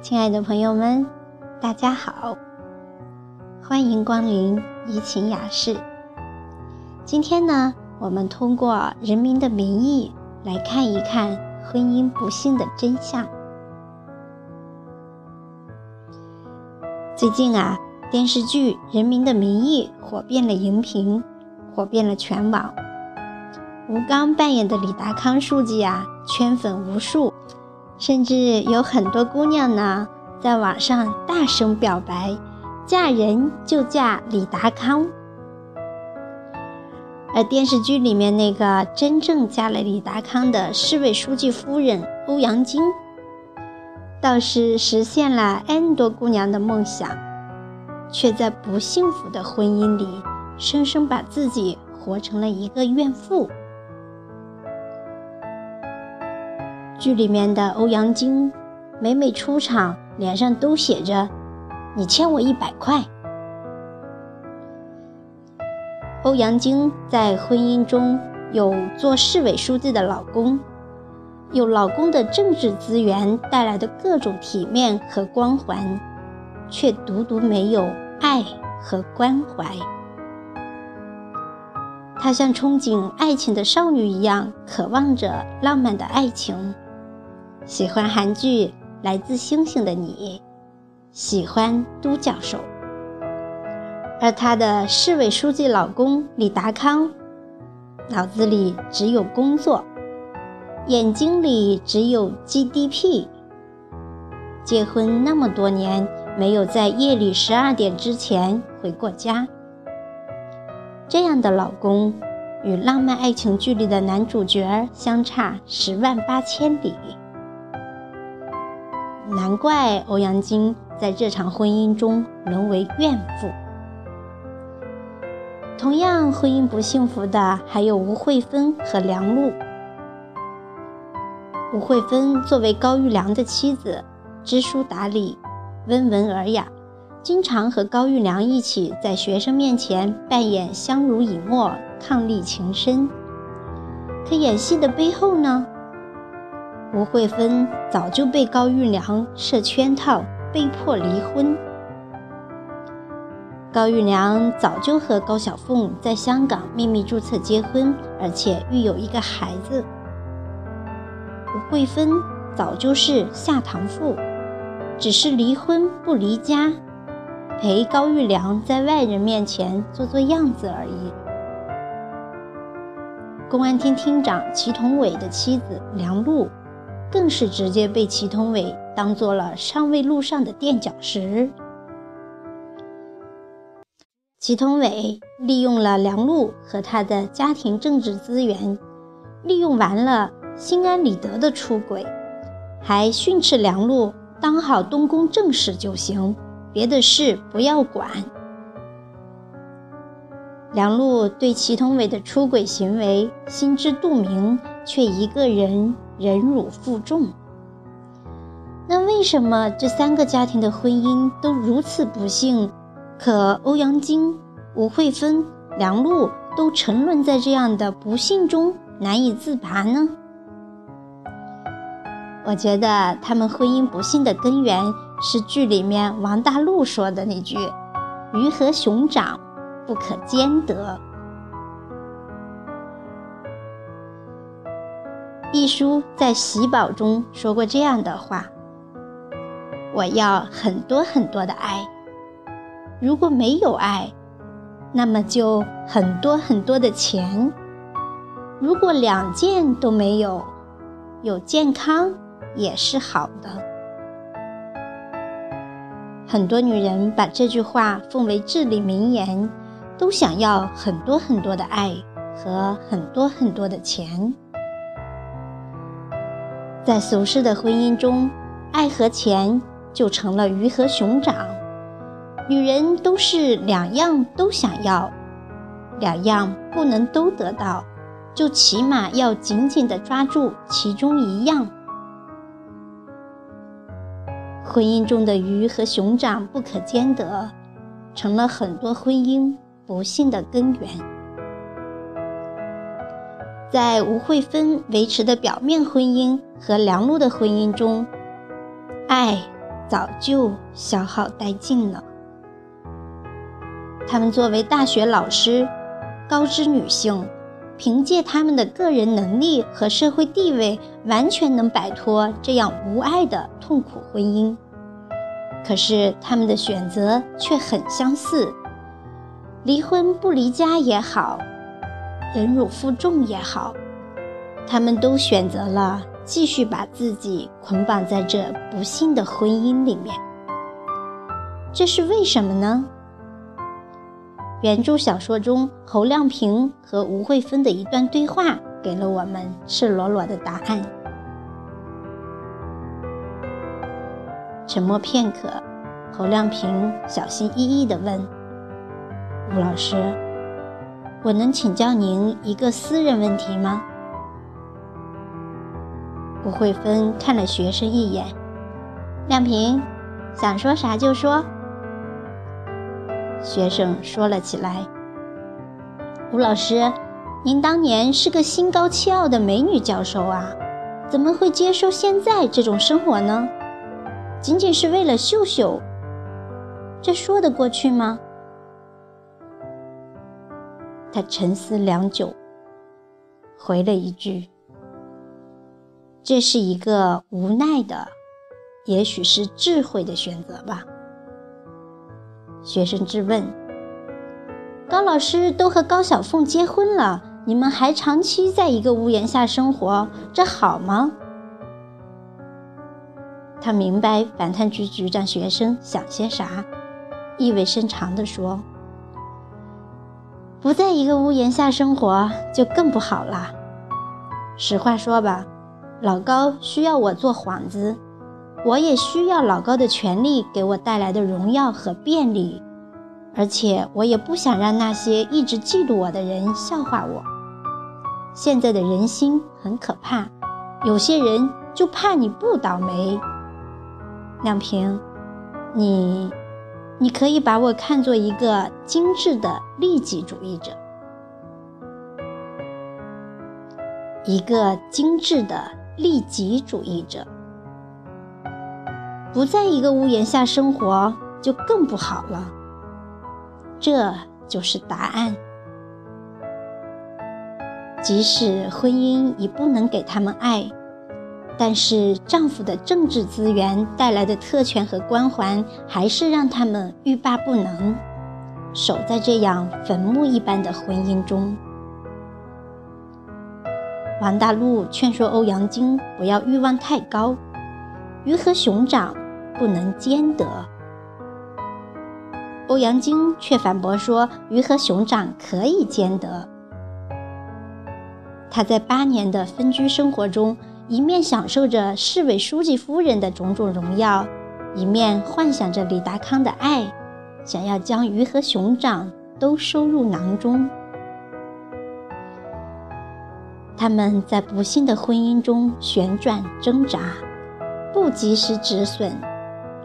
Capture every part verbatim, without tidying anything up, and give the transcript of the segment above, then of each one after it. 亲爱的朋友们，大家好，欢迎光临怡情雅室。今天呢，我们通过《人民的名义》来看一看婚姻不幸的真相。最近啊，电视剧《人民的名义》火遍了荧屏，火遍了全网。吴刚扮演的李达康书记啊，圈粉无数，甚至有很多姑娘呢，在网上大声表白，嫁人就嫁李达康。而电视剧里面那个真正嫁了李达康的市委书记夫人欧阳菁，倒是实现了 N 多姑娘的梦想，却在不幸福的婚姻里，生生把自己活成了一个怨妇。剧里面的欧阳菁每每出场，脸上都写着你欠我一百块。欧阳菁在婚姻中有做市委书记的老公，有老公的政治资源带来的各种体面和光环，却独独没有爱和关怀。她像憧憬爱情的少女一样，渴望着浪漫的爱情，喜欢韩剧《来自星星的你》，喜欢都教授。而她的市委书记老公李达康，脑子里只有工作，眼睛里只有 G D P。 结婚那么多年，没有在夜里十二点之前回过家。这样的老公与浪漫爱情剧里的男主角相差十万八千里。难怪欧阳菁在这场婚姻中沦为怨妇。同样婚姻不幸福的还有吴慧芬和梁璐。吴慧芬作为高育良的妻子，知书达理，温文尔雅，经常和高育良一起在学生面前扮演相濡以沫、伉俪情深。可演戏的背后呢，吴慧芬早就被高育良设圈套，被迫离婚。高育良早就和高小凤在香港秘密注册结婚，而且育有一个孩子。吴慧芬早就是下堂妇，只是离婚不离家，陪高育良在外人面前做做样子而已。公安厅厅长祁同伟的妻子梁璐，更是直接被祁同伟当做了上位路上的垫脚石。祁同伟利用了梁璐和他的家庭政治资源，利用完了心安理得的出轨，还训斥梁璐当好东宫正室就行，别的事不要管。梁璐对祁同伟的出轨行为心知肚明，却一个人忍辱负重。那为什么这三个家庭的婚姻都如此不幸，可欧阳菁、吴慧芬、梁璐都沉沦在这样的不幸中难以自拔呢？我觉得他们婚姻不幸的根源是剧里面王大陆说的那句“鱼和熊掌不可兼得”。一书在《喜宝》中说过这样的话：“我要很多很多的爱，如果没有爱，那么就很多很多的钱；如果两件都没有，有健康。”也是好的。很多女人把这句话奉为至理名言，都想要很多很多的爱和很多很多的钱。在俗世的婚姻中，爱和钱就成了鱼和熊掌，女人都是两样都想要，两样不能都得到，就起码要紧紧地抓住其中一样。婚姻中的鱼和熊掌不可兼得，成了很多婚姻不幸的根源。在吴慧芬维持的表面婚姻和梁璐的婚姻中，爱、早就消耗殆尽了。他们作为大学老师，高知女性凭借他们的个人能力和社会地位，完全能摆脱这样无爱的痛苦婚姻。可是他们的选择却很相似，离婚不离家也好，忍辱负重也好，他们都选择了继续把自己捆绑在这不幸的婚姻里面。这是为什么呢？原著小说中侯亮平和吴慧芬的一段对话给了我们赤裸裸的答案。沉默片刻，侯亮平小心翼翼地问，吴老师，我能请教您一个私人问题吗？吴慧芬看了学生一眼，亮平，想说啥就说。学生说了起来，吴老师，您当年是个心高气傲的美女教授啊，怎么会接受现在这种生活呢？仅仅是为了秀秀，这说得过去吗？他沉思良久，回了一句，这是一个无奈的，也许是智慧的选择吧。学生质问，高老师都和高小凤结婚了，你们还长期在一个屋檐下生活，这好吗？他明白反贪局局长学生想些啥，意味深长地说，不在一个屋檐下生活就更不好了。实话说吧，老高需要我做幌子，我也需要老高的权利给我带来的荣耀和便利，而且我也不想让那些一直嫉妒我的人笑话我。现在的人心很可怕，有些人就怕你不倒霉。亮平，你你可以把我看作一个精致的利己主义者。一个精致的利己主义者。不在一个屋檐下生活就更不好了，这就是答案。即使婚姻已不能给他们爱，但是丈夫的政治资源带来的特权和光环还是让他们欲罢不能，守在这样坟墓一般的婚姻中。王大陆劝说欧阳菁不要欲望太高，鱼和熊掌不能兼得。欧阳菁却反驳说，鱼和熊掌可以兼得。他在八年的分居生活中，一面享受着市委书记夫人的种种荣耀，一面幻想着李达康的爱，想要将鱼和熊掌都收入囊中。他们在不幸的婚姻中旋转挣扎，不及时止损，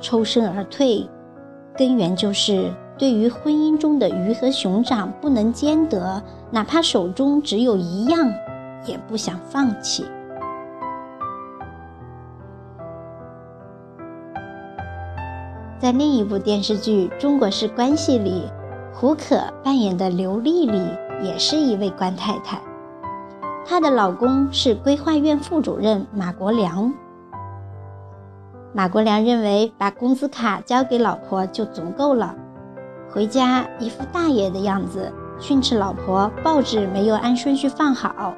抽身而退，根源就是对于婚姻中的鱼和熊掌不能兼得，哪怕手中只有一样，也不想放弃。在另一部电视剧《中国式关系》里，胡可扮演的刘丽丽也是一位官太太，她的老公是规划院副主任马国良。马国良认为把工资卡交给老婆就足够了，回家一副大爷的样子，训斥老婆报纸没有按顺序放好，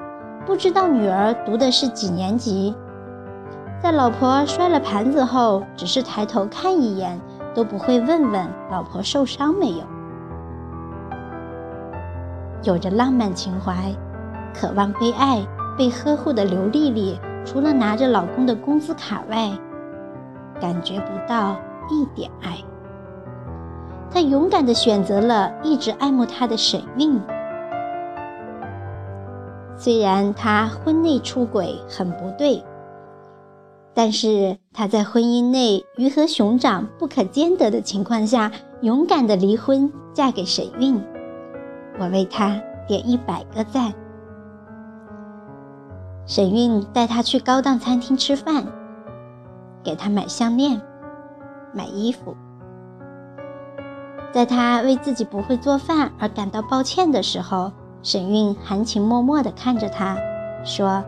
不知道女儿读的是几年级。在老婆摔了盘子后，只是抬头看一眼，都不会问问老婆受伤没有。有着浪漫情怀，渴望被爱被呵护的刘丽丽，除了拿着老公的工资卡外，感觉不到一点爱。她勇敢地选择了一直爱慕她的沈韵。虽然她婚内出轨很不对，但是她在婚姻内鱼和熊掌不可兼得的情况下，勇敢地离婚，嫁给沈韵。我为她点一百个赞。沈韵带她去高档餐厅吃饭，给她买项链，买衣服。在他为自己不会做饭而感到抱歉的时候，沈韵含情脉脉地看着他，说：“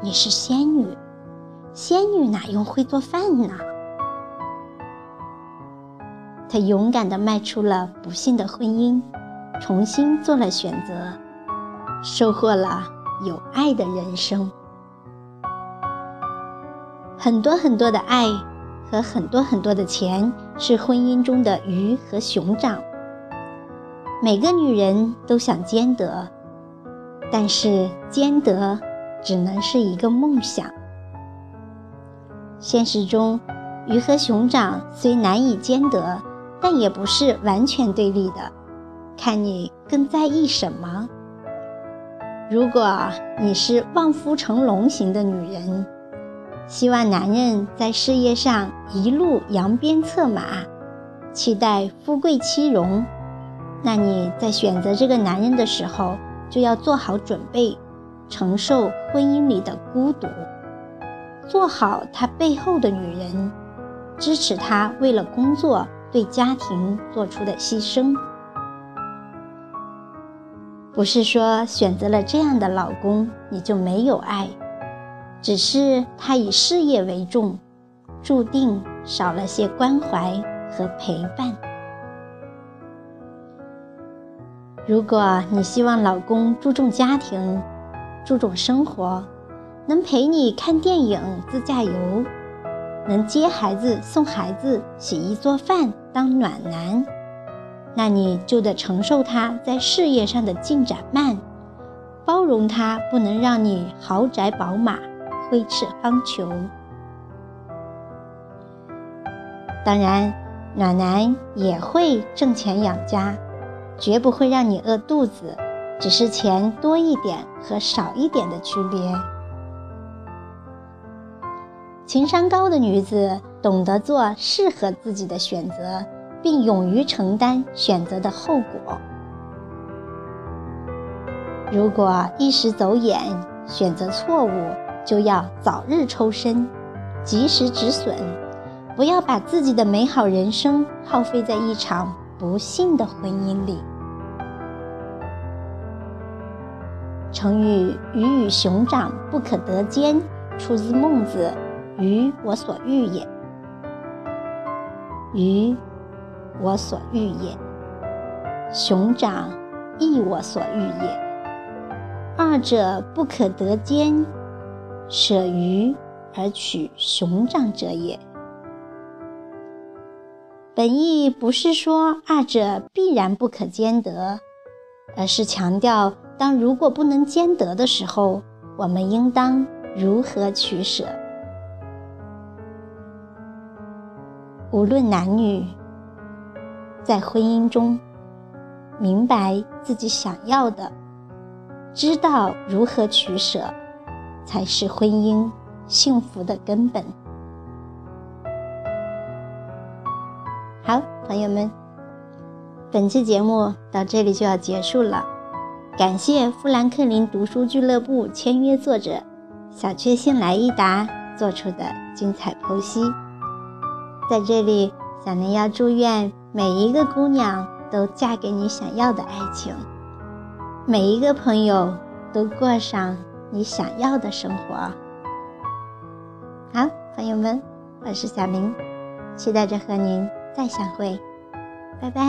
你是仙女，仙女哪用会做饭呢？”他勇敢地迈出了不幸的婚姻，重新做了选择，收获了有爱的人生。很多很多的爱和很多很多的钱是婚姻中的鱼和熊掌，每个女人都想兼得，但是兼得只能是一个梦想。现实中，鱼和熊掌虽难以兼得，但也不是完全对立的，看你更在意什么。如果你是望夫成龙型的女人，希望男人在事业上一路扬鞭策马，期待富贵妻荣，那你在选择这个男人的时候，就要做好准备，承受婚姻里的孤独，做好他背后的女人，支持他为了工作对家庭做出的牺牲。不是说选择了这样的老公你就没有爱，只是他以事业为重，注定少了些关怀和陪伴。如果你希望老公注重家庭，注重生活，能陪你看电影、自驾游，能接孩子、送孩子、洗衣做饭、当暖男，那你就得承受他在事业上的进展慢，包容他不能让你豪宅宝马、挥斥方遒。当然，暖男也会挣钱养家，绝不会让你饿肚子，只是钱多一点和少一点的区别。情商高的女子懂得做适合自己的选择，并勇于承担选择的后果。如果一时走眼，选择错误，就要早日抽身，及时止损，不要把自己的美好人生耗费在一场不幸的婚姻里。成语“鱼与熊掌不可得兼”出自孟子《鱼我所欲也》。鱼，我所欲也；熊掌，亦我所欲也。二者不可得兼，舍鱼而取熊掌者也。本意不是说二者必然不可兼得，而是强调，当如果不能兼得的时候，我们应当如何取舍。无论男女，在婚姻中，明白自己想要的，知道如何取舍，才是婚姻幸福的根本。好，朋友们，本期节目到这里就要结束了，感谢富兰克林读书俱乐部签约作者小确幸来一达做出的精彩剖析。在这里，小林要祝愿每一个姑娘都嫁给你想要的爱情，每一个朋友都过上你想要的生活。好，朋友们，我是小林，期待着和您再相会，拜拜。